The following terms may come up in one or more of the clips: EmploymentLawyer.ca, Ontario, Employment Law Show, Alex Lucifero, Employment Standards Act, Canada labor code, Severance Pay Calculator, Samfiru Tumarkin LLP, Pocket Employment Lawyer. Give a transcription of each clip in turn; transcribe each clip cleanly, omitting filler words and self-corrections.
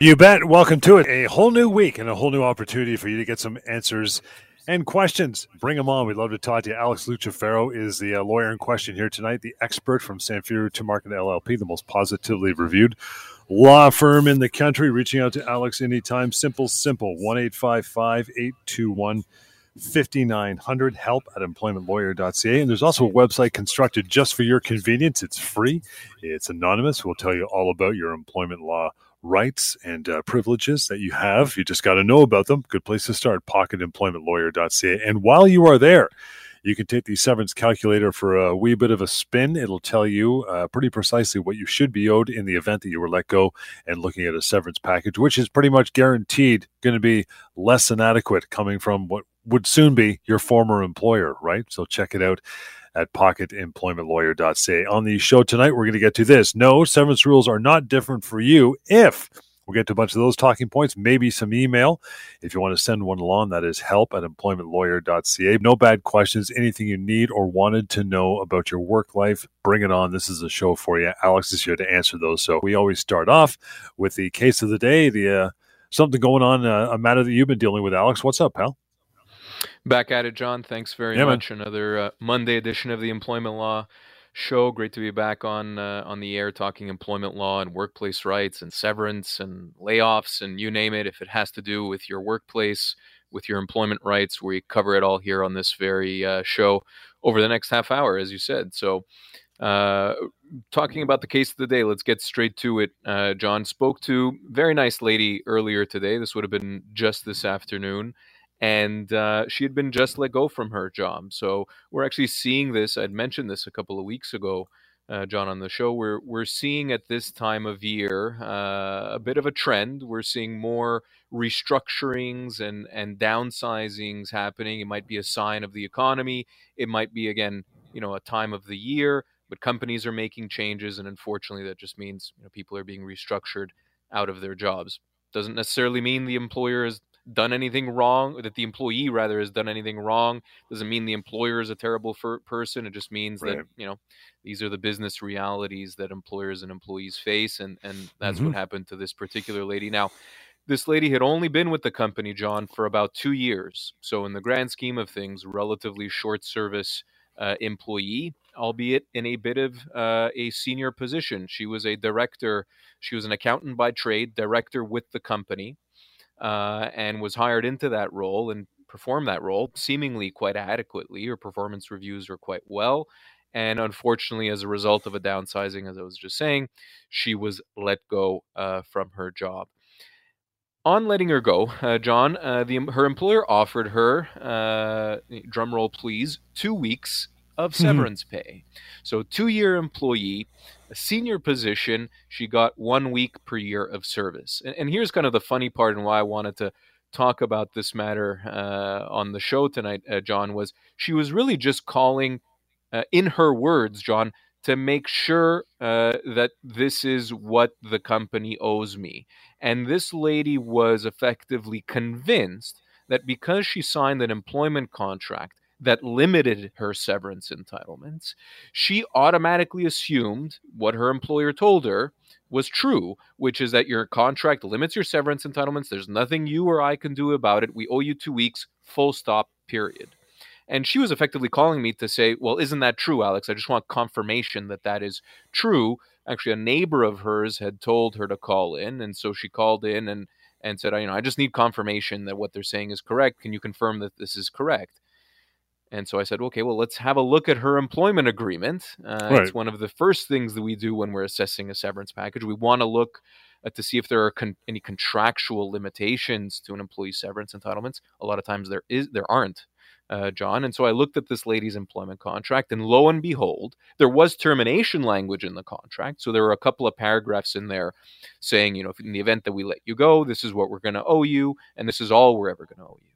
You bet. Welcome to it. A whole new week and a whole new opportunity for you to get some answers and questions. Bring them on. We'd love to talk to you. Alex Lucifero is the lawyer in question here tonight, the expert from Samfiru Tumarkin LLP, the most positively reviewed law firm in the country. Reaching out to Alex anytime. Simple. 1-855-821-5900. Help@EmploymentLawyer.ca. And there's also a website constructed just for your convenience. It's free. It's anonymous. We'll tell you all about your employment law rights and privileges that you have. You just got to know about them. Good place to start, pocketemploymentlawyer.ca. And while you are there, you can take the severance calculator for a wee bit of a spin. It'll tell you pretty precisely what you should be owed in the event that you were let go and looking at a severance package, which is pretty much guaranteed going to be less than adequate coming from what would soon be your former employer, right? So check it out at pocketemploymentlawyer.ca. On the show tonight, we're going to get to this. No, severance rules are not different for you. If we'll get to a bunch of those talking points, maybe some email. If you want to send one along, that is help@employmentlawyer.ca. No bad questions, anything you need or wanted to know about your work life, bring it on. This is a show for you. Alex is here to answer those. So we always start off with the case of the day, something going on, a matter that you've been dealing with, Alex. What's up, pal? Back at it, John. Thanks very much. Man. Another Monday edition of the Employment Law Show. Great to be back on the air talking employment law and workplace rights and severance and layoffs and you name it. If it has to do with your workplace, with your employment rights, we cover it all here on this very show over the next half hour, as you said. So talking about the case of the day, let's get straight to it. John spoke to a very nice lady earlier today. This would have been just this afternoon. And she had been just let go from her job. So we're actually seeing this. I'd mentioned this a couple of weeks ago, John, on the show. We're seeing at this time of year a bit of a trend. We're seeing more restructurings and downsizings happening. It might be a sign of the economy. It might be, again, a time of the year. But companies are making changes. And unfortunately, that just means people are being restructured out of their jobs. Doesn't necessarily mean the employer is done anything wrong, or that the employee rather has done anything wrong. Doesn't mean the employer is a terrible person. It just means that these are the business realities that employers and employees face, and that's what happened to this particular lady. Now, this lady had only been with the company, John, for about 2 years, so in the grand scheme of things, relatively short service employee, albeit in a bit of a senior position. She was a director. She was an accountant by trade, director with the company. And was hired into that role and performed that role seemingly quite adequately. Her performance reviews were quite well. And unfortunately, as a result of a downsizing, as I was just saying, she was let go from her job. On letting her go, John, her employer offered her, drum roll please, 2 weeks of severance pay. So 2-year employee, a senior position, she got 1 week per year of service. And here's kind of the funny part and why I wanted to talk about this matter on the show tonight, John, was she was really just calling, in her words, John, to make sure that this is what the company owes me. And this lady was effectively convinced that because she signed an employment contract that limited her severance entitlements, she automatically assumed what her employer told her was true, which is that your contract limits your severance entitlements. There's nothing you or I can do about it. We owe you 2 weeks, full stop, period. And she was effectively calling me to say, well, isn't that true, Alex? I just want confirmation that that is true. Actually, a neighbor of hers had told her to call in, and so she called in and said, I just need confirmation that what they're saying is correct. Can you confirm that this is correct? And so I said, okay, well, let's have a look at her employment agreement. Right. It's one of the first things that we do when we're assessing a severance package. We want to look to see if there are any contractual limitations to an employee's severance entitlements. A lot of times there aren't, John. And so I looked at this lady's employment contract, and lo and behold, there was termination language in the contract. So there were a couple of paragraphs in there saying, if in the event that we let you go, this is what we're going to owe you, and this is all we're ever going to owe you.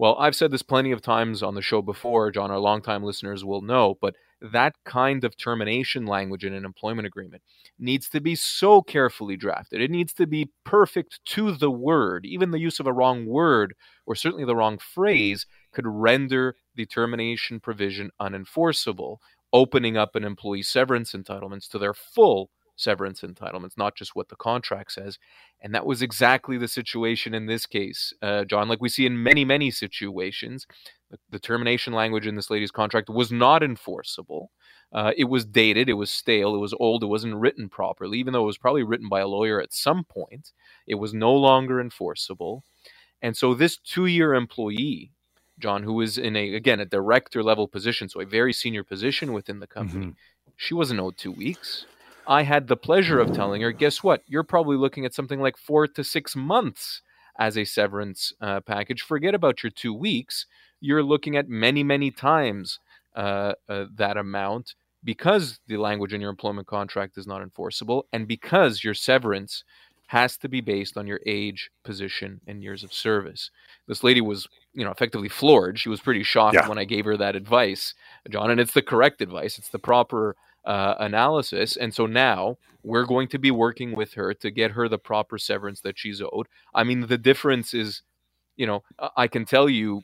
Well, I've said this plenty of times on the show before, John, our longtime listeners will know, but that kind of termination language in an employment agreement needs to be so carefully drafted. It needs to be perfect to the word. Even the use of a wrong word or certainly the wrong phrase could render the termination provision unenforceable, opening up an employee's severance entitlements to their full severance entitlements, not just what the contract says. And that was exactly the situation in this case, John, like we see in many, many situations. The termination language in this lady's contract was not enforceable. It was dated, it was stale, it was old, it wasn't written properly, even though it was probably written by a lawyer at some point. It was no longer enforceable. And so this two-year employee, John, who was in a director level position, so a very senior position within the company, she wasn't owed 2 weeks. I had the pleasure of telling her, guess what? You're probably looking at something like 4 to 6 months as a severance package. Forget about your 2 weeks. You're looking at many, many times that amount because the language in your employment contract is not enforceable and because your severance has to be based on your age, position, and years of service. This lady was, effectively floored. She was pretty shocked when I gave her that advice, John, and it's the correct advice. It's the proper analysis. And so now we're going to be working with her to get her the proper severance that she's owed. I mean, the difference is, I can tell you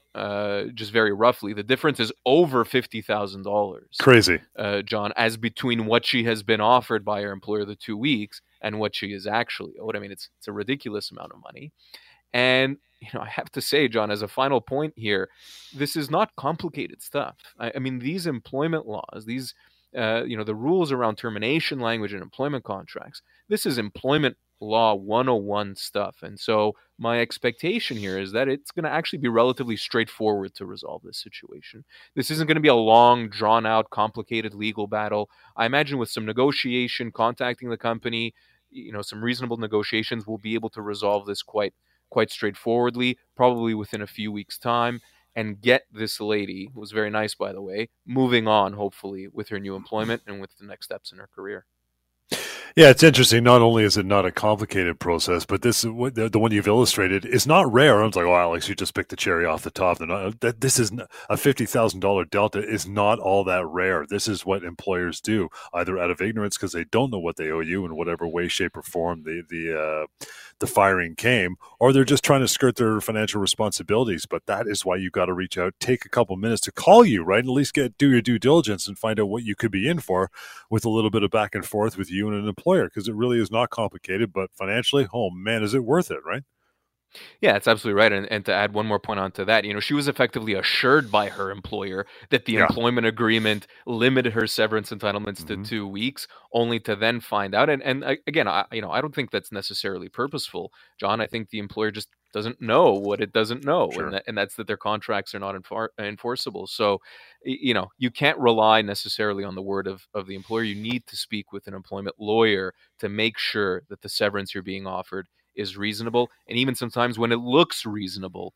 just very roughly, the difference is over $50,000. Crazy. John, as between what she has been offered by her employer, the 2 weeks, and what she is actually owed. I mean, it's a ridiculous amount of money. And, I have to say, John, as a final point here, this is not complicated stuff. I mean, these employment laws, these, the rules around termination language and employment contracts, this is employment law 101 stuff. And so my expectation here is that it's going to actually be relatively straightforward to resolve this situation. This isn't going to be a long, drawn out, complicated legal battle. I imagine with some negotiation, contacting the company, some reasonable negotiations, we'll be able to resolve this quite straightforwardly, probably within a few weeks' time, and get this lady, who was very nice, by the way, moving on, hopefully, with her new employment and with the next steps in her career. Yeah, it's interesting. Not only is it not a complicated process, but this, the one you've illustrated, is not rare. I was like, oh, Alex, you just picked the cherry off the top. This is a $50,000 delta is not all that rare. This is what employers do, either out of ignorance because they don't know what they owe you in whatever way, shape, or form the firing came, or they're just trying to skirt their financial responsibilities. But that is why you got to reach out, take a couple minutes to call you, right? At least do your due diligence and find out what you could be in for with a little bit of back and forth with you and an employer, because it really is not complicated, but financially, oh man, is it worth it, right? Yeah, that's absolutely right. And to add one more point onto that, she was effectively assured by her employer that the employment agreement limited her severance entitlements to 2 weeks, only to then find out. And again, I don't think that's necessarily purposeful, John. I think the employer just doesn't know what it doesn't know. Sure. And that's that their contracts are not enforceable. So, you can't rely necessarily on the word of the employer. You need to speak with an employment lawyer to make sure that the severance you're being offered is reasonable. And even sometimes when it looks reasonable,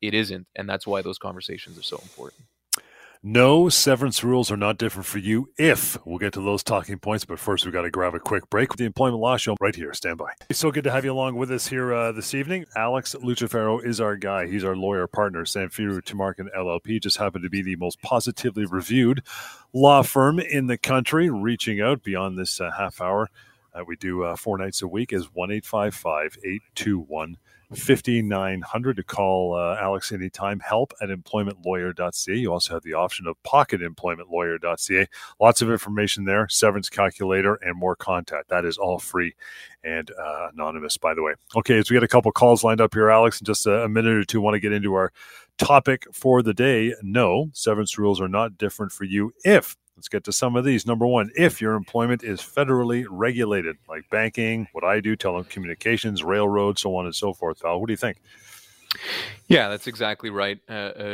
it isn't. And that's why those conversations are so important. No, severance rules are not different for you if we'll get to those talking points. But first, we've got to grab a quick break with the Employment Law Show right here. Stand by. It's so good to have you along with us here this evening. Alex Lucifero is our guy. He's our lawyer partner, Samfiru Tumarkin LLP. Just happened to be the most positively reviewed law firm in the country, reaching out beyond this half hour. We do 4 nights a week is 1-855-821-5900 to call Alex anytime. Help@EmploymentLawyer.ca. You also have the option of Pocket Employment Lawyer.ca. Lots of information there, severance calculator, and more contact. That is all free and anonymous, by the way. Okay, so we got a couple calls lined up here, Alex, in just a minute or two. Want to get into our topic for the day. No, severance rules are not different for you if. Let's get to some of these. Number one, if your employment is federally regulated, like banking, what I do, telecommunications, railroads, so on and so forth. Val, what do you think? Yeah, that's exactly right,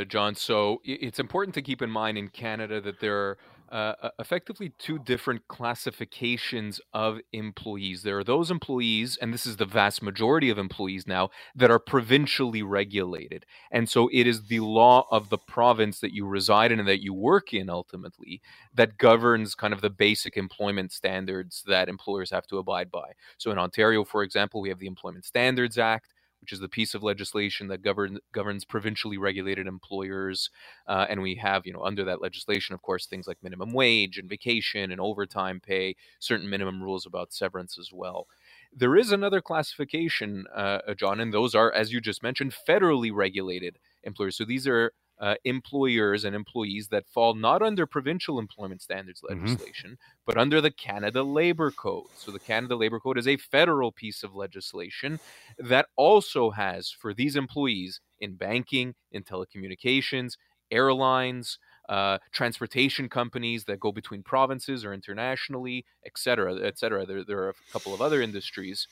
John. So it's important to keep in mind in Canada that there are effectively two different classifications of employees. There are those employees, and this is the vast majority of employees now, that are provincially regulated. And so it is the law of the province that you reside in and that you work in ultimately that governs kind of the basic employment standards that employers have to abide by. So in Ontario, for example, we have the Employment Standards Act, which is the piece of legislation that governs provincially regulated employers. And we have, under that legislation, of course, things like minimum wage and vacation and overtime pay, certain minimum rules about severance as well. There is another classification, John, and those are, as you just mentioned, federally regulated employers. So these are employers and employees that fall not under provincial employment standards legislation, but under the Canada labor code. So the Canada labor code is a federal piece of legislation that also has for these employees in banking, in telecommunications, airlines, transportation companies that go between provinces or internationally, et cetera, et cetera. There are a couple of other industries.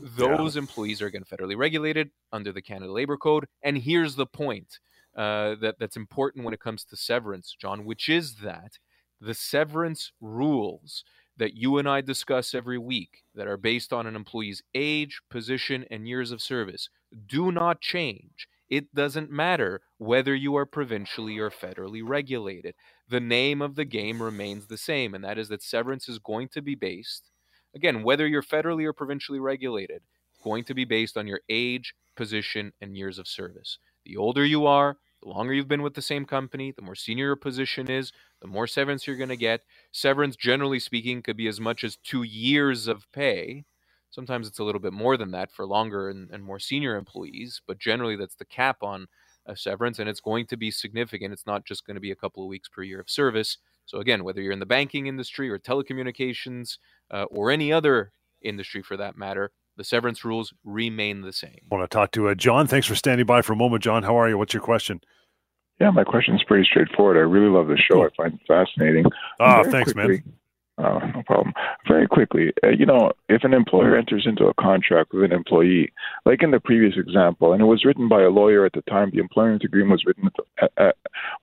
Those employees are again federally regulated under the Canada Labor Code. And here's the point that's important when it comes to severance, John, which is that the severance rules that you and I discuss every week that are based on an employee's age, position, and years of service do not change. It doesn't matter whether you are provincially or federally regulated. The name of the game remains the same, and that is that severance is going to be based, again, whether you're federally or provincially regulated, going to be based on your age, position, and years of service. The older you are, the longer you've been with the same company, the more senior your position is, the more severance you're going to get. Severance, generally speaking, could be as much as 2 years of pay. Sometimes it's a little bit more than that for longer and more senior employees, but generally that's the cap on a severance, and it's going to be significant. It's not just going to be a couple of weeks per year of service. So again, whether you're in the banking industry or telecommunications or any other industry for that matter, the severance rules remain the same. I want to talk to John. Thanks for standing by for a moment, John. How are you? What's your question? Yeah, my question is pretty straightforward. I really love the show. I find it fascinating. Thanks, quickly, man. Oh, no problem. Very quickly, if an employer enters into a contract with an employee, like in the previous example, and it was written by a lawyer at the time, the employment agreement was written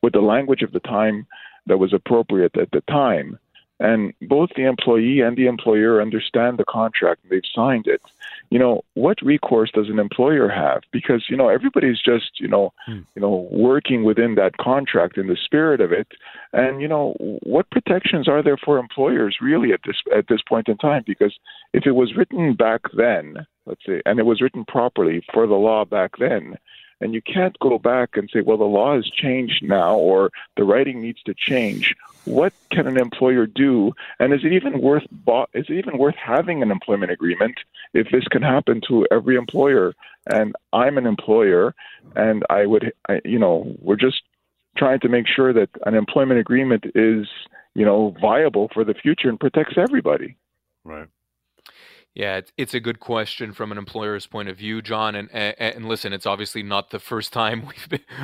with the language of the time that was appropriate at the time. And both the employee and the employer understand the contract and they've signed it. What recourse does an employer have? Because, everybody's just, working within that contract in the spirit of it. And, what protections are there for employers really at this point in time? Because if it was written back then, let's say, and it was written properly for the law back then, and you can't go back and say, well, the law has changed now or the writing needs to change. What can an employer do? And is it even worth having an employment agreement if this can happen to every employer? And I'm an employer, and we're just trying to make sure that an employment agreement is, viable for the future and protects everybody. Right. Yeah, it's a good question from an employer's point of view, John. And listen, it's obviously not the first time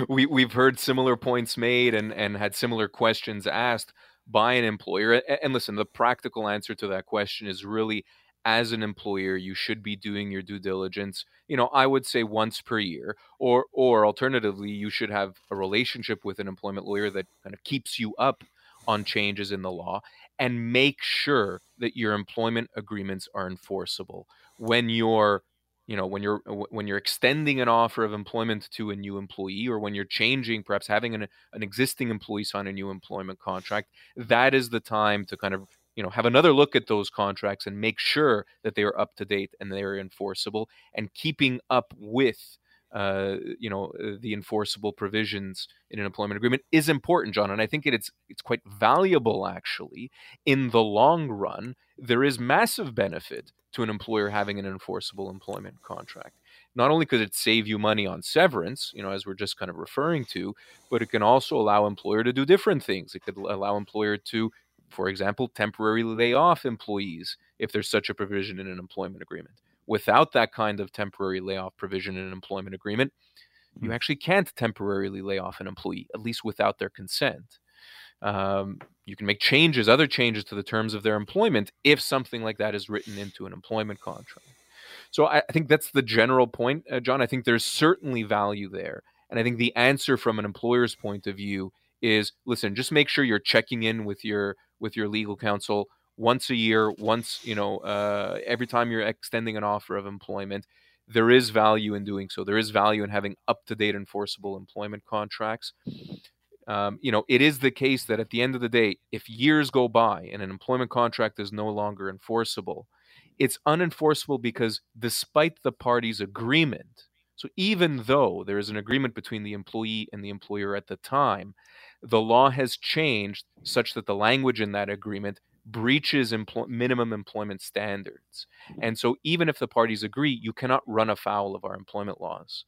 we've heard similar points made and had similar questions asked by an employer. And listen, the practical answer to that question is really, as an employer, you should be doing your due diligence, I would say once per year, or alternatively, you should have a relationship with an employment lawyer that kind of keeps you up on changes in the law, and make sure that your employment agreements are enforceable. When you're extending an offer of employment to a new employee, or when you're changing, perhaps having an existing employee sign a new employment contract, that is the time to kind of have another look at those contracts and make sure that they are up to date and they are enforceable, and keeping up with the enforceable provisions in an employment agreement is important, John. And I think it's quite valuable, actually. In the long run, there is massive benefit to an employer having an enforceable employment contract. Not only could it save you money on severance, as we're just kind of referring to, but it can also allow employer to do different things. It could allow employer to, for example, temporarily lay off employees if there's such a provision in an employment agreement. Without that kind of temporary layoff provision in an employment agreement, you actually can't temporarily lay off an employee, at least without their consent. You can make other changes to the terms of their employment if something like that is written into an employment contract. So I think that's the general point, John. I think there's certainly value there. And I think the answer from an employer's point of view is, listen, just make sure you're checking in with your legal counsel once a year, every time you're extending an offer of employment. There is value in doing so. There is value in having up-to-date enforceable employment contracts. It is the case that at the end of the day, if years go by and an employment contract is no longer enforceable, it's unenforceable because despite the parties' agreement, so even though there is an agreement between the employee and the employer at the time, the law has changed such that the language in that agreement breaches minimum employment standards. And so even if the parties agree, you cannot run afoul of our employment laws.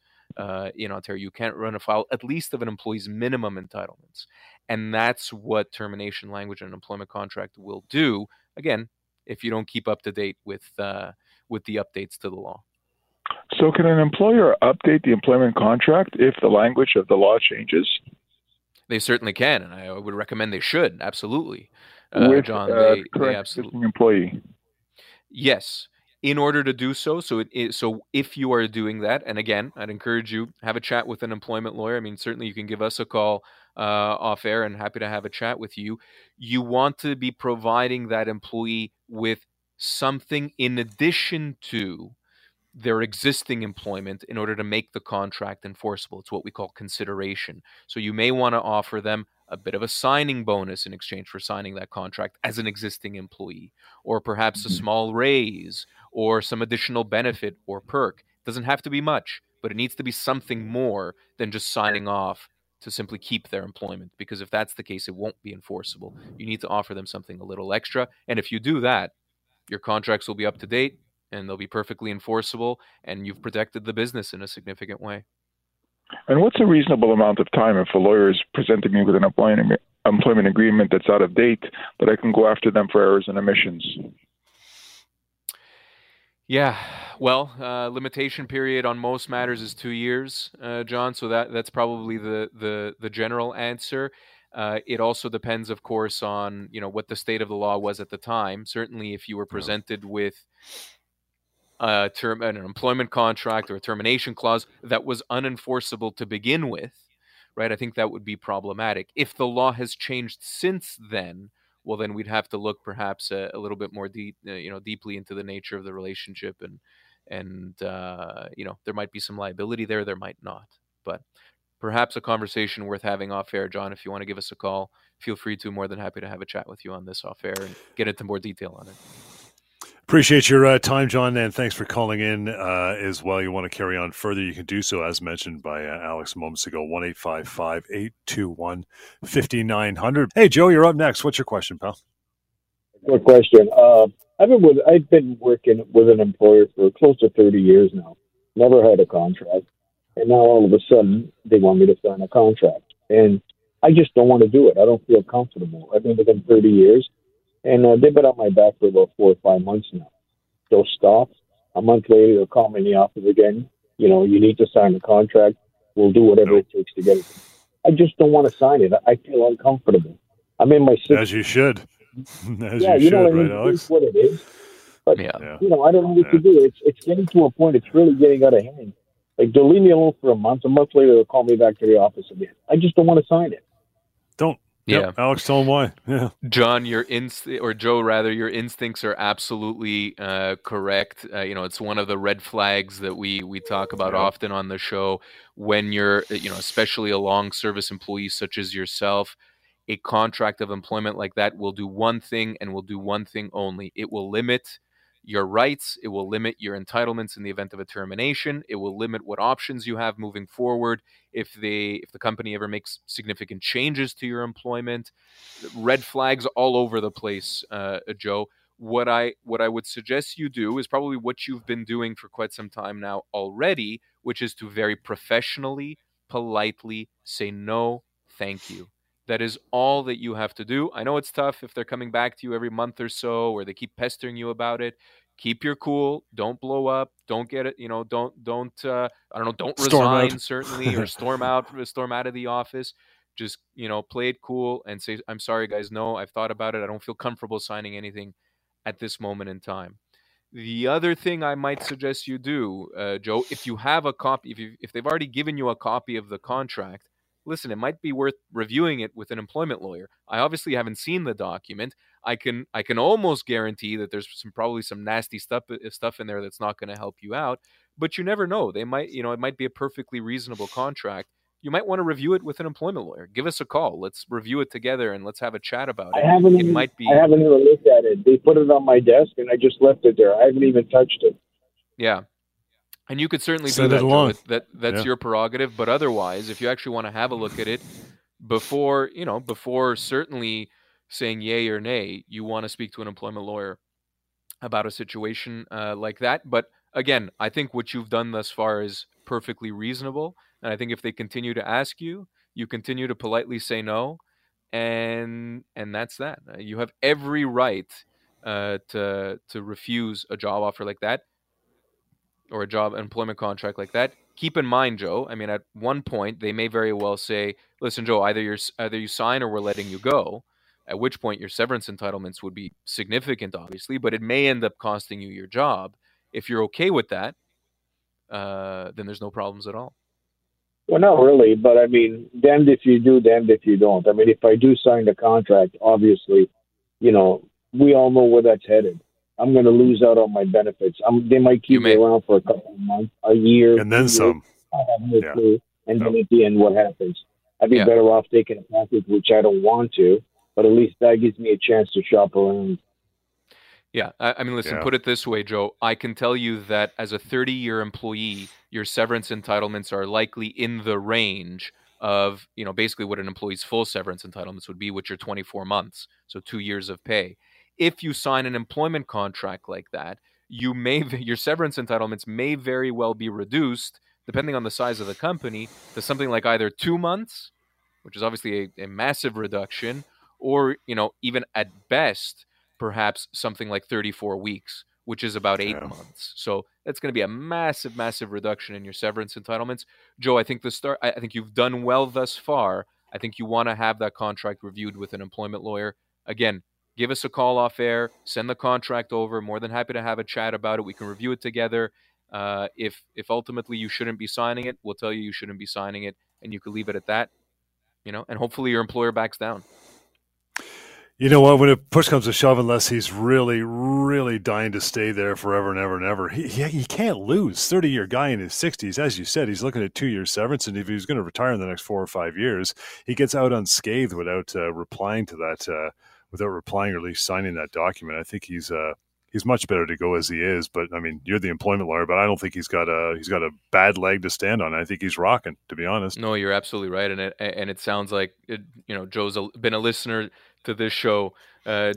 in Ontario. You can't run afoul, at least, of an employee's minimum entitlements. And that's what termination language in an employment contract will do, again, if you don't keep up to date with the updates to the law. So can an employer update the employment contract if the language of the law changes? They certainly can, and I would recommend they should, absolutely. John, they absolutely. Employee. Yes, in order to do so. So it is, so if you are doing that, and again, I'd encourage you, have a chat with an employment lawyer. I mean, certainly you can give us a call off air, and happy to have a chat with you. You want to be providing that employee with something in addition to their existing employment in order to make the contract enforceable. It's what we call consideration. So you may want to offer them a bit of a signing bonus in exchange for signing that contract as an existing employee, or perhaps a small raise or some additional benefit or perk. It doesn't have to be much, but it needs to be something more than just signing off to simply keep their employment, because if that's the case, it won't be enforceable. You need to offer them something a little extra. And if you do that, your contracts will be up to date, and they'll be perfectly enforceable, and you've protected the business in a significant way. And what's a reasonable amount of time if a lawyer is presenting me with an employment agreement that's out of date, but I can go after them for errors and omissions? Yeah, well, limitation period on most matters is 2 years, John, so that's probably the general answer. It also depends, of course, on what the state of the law was at the time. Certainly, if you were presented with an employment contract or a termination clause that was unenforceable to begin with, right? I think that would be problematic. If the law has changed since then, well, then we'd have to look perhaps a little bit more deeply into the nature of the relationship, and there might be some liability there, there might not, but perhaps a conversation worth having off air, John. If you want to give us a call, feel free to. More than happy to have a chat with you on this off air and get into more detail on it. Appreciate your time, John, and thanks for calling in as well. You want to carry on further, you can do so, as mentioned by Alex moments ago, 1-855-821-5900. Hey, Joe, you're up next. What's your question, pal? Good question. I've been working with an employer for close to 30 years now. Never had a contract. And now all of a sudden, they want me to sign a contract. And I just don't want to do it. I don't feel comfortable. I've been with them 30 years. And they've been on my back for about 4 or 5 months now. They'll stop. A month later, they'll call me in the office again. You need to sign the contract. We'll do whatever it takes to get it. I just don't want to sign it. I feel uncomfortable. I'm in my 60s. As you should. Right, Alex? That's what it is. But, I don't know what to do. It's getting to a point, it's really getting out of hand. Like, they'll leave me alone for a month. A month later, they'll call me back to the office again. I just don't want to sign it. Don't. Yep. Yeah, Alex, tell him why. Yeah, John, your instincts are absolutely correct. It's one of the red flags that we talk about often on the show. When you're, especially a long service employee such as yourself, a contract of employment like that will do one thing and will do one thing only. It will limit your rights. It will limit your entitlements in the event of a termination. It will limit what options you have moving forward if the company ever makes significant changes to your employment. Red flags all over the place, Joe. What I would suggest you do is probably what you've been doing for quite some time now already, which is to very professionally, politely say no, thank you. That is all that you have to do. I know it's tough if they're coming back to you every month or so, or they keep pestering you about it. Keep your cool. Don't blow up. Don't get it. Don't resign, certainly, or storm out of the office. Just, play it cool and say, I'm sorry, guys. No, I've thought about it. I don't feel comfortable signing anything at this moment in time. The other thing I might suggest you do, Joe, if you have a copy, if they've already given you a copy of the contract, listen, it might be worth reviewing it with an employment lawyer. I obviously haven't seen the document. I can almost guarantee that there's probably some nasty stuff in there that's not going to help you out. But you never know. They might, it might be a perfectly reasonable contract. You might want to review it with an employment lawyer. Give us a call. Let's review it together and let's have a chat about it. I haven't even looked at it. They put it on my desk and I just left it there. I haven't even touched it. Yeah. And you could certainly do that. That's your prerogative. But otherwise, if you actually want to have a look at it before certainly saying yay or nay, you want to speak to an employment lawyer about a situation like that. But again, I think what you've done thus far is perfectly reasonable. And I think if they continue to ask you, you continue to politely say no. And that's that. You have every right to refuse a job offer like that, or a job employment contract like that. Keep in mind, Joe, I mean, at one point, they may very well say, listen, Joe, either you sign or we're letting you go, at which point your severance entitlements would be significant, obviously, but it may end up costing you your job. If you're okay with that, then there's no problems at all. Well, not really, but I mean, damned if you do, damned if you don't. I mean, if I do sign the contract, obviously, you know, we all know where that's headed. I'm going to lose out on my benefits. They might keep me around for a couple of months, a year. And then some. I have no clue. And then at the end, what happens? I'd be better off taking a package, which I don't want to, but at least that gives me a chance to shop around. Yeah. I mean, listen, put it this way, Joe. I can tell you that as a 30-year employee, your severance entitlements are likely in the range of, you know, basically what an employee's full severance entitlements would be, which are 24 months. So 2 years of pay. If you sign an employment contract like that, your severance entitlements may very well be reduced, depending on the size of the company, to something like either 2 months, which is obviously a massive reduction, or, you know, even at best, perhaps something like 34 weeks, which is about 8 months. So that's going to be a massive, massive reduction in your severance entitlements. Joe, I think I think you've done well thus far. I think you want to have that contract reviewed with an employment lawyer. Again, give us a call off air, send the contract over. More than happy to have a chat about it. We can review it together. If ultimately you shouldn't be signing it, we'll tell you you shouldn't be signing it, and you can leave it at that, you know, and hopefully your employer backs down. You know what, when a push comes to shove, unless he's really, really dying to stay there forever and ever and ever, he can't lose. 30-year guy in his 60s, as you said, he's looking at 2 year severance, and if he's going to retire in the next 4 or 5 years, he gets out unscathed without replying to that without replying or at least signing that document. I think he's much better to go as he is. But I mean, you're the employment lawyer, but I don't think he's got a bad leg to stand on. I think he's rocking, to be honest. No, you're absolutely right, and it sounds like it, you know, Joe's been a listener to this show,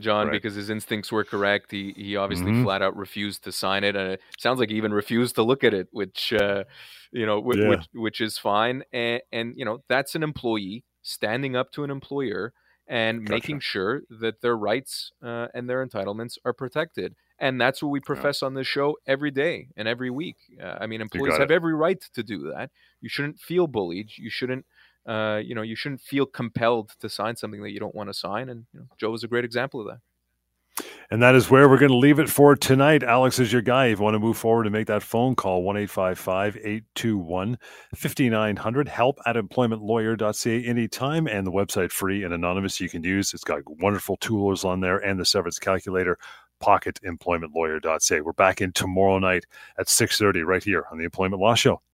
John, because his instincts were correct. He obviously flat out refused to sign it, and it sounds like he even refused to look at it, which which is fine. And you know, that's an employee standing up to an employer and making sure that their rights and their entitlements are protected. And that's what we profess on this show every day and every week. I mean, employees have every right to do that. You shouldn't feel bullied. You shouldn't, you shouldn't feel compelled to sign something that you don't want to sign. And you know, Joe is a great example of that. And that is where we're going to leave it for tonight. Alex is your guy. If you want to move forward and make that phone call, 1-855-821-5900, help@employmentlawyer.ca anytime, and the website free and anonymous you can use. It's got wonderful tools on there and the severance calculator, pocketemploymentlawyer.ca. We're back in tomorrow night at 6:30 right here on the Employment Law Show.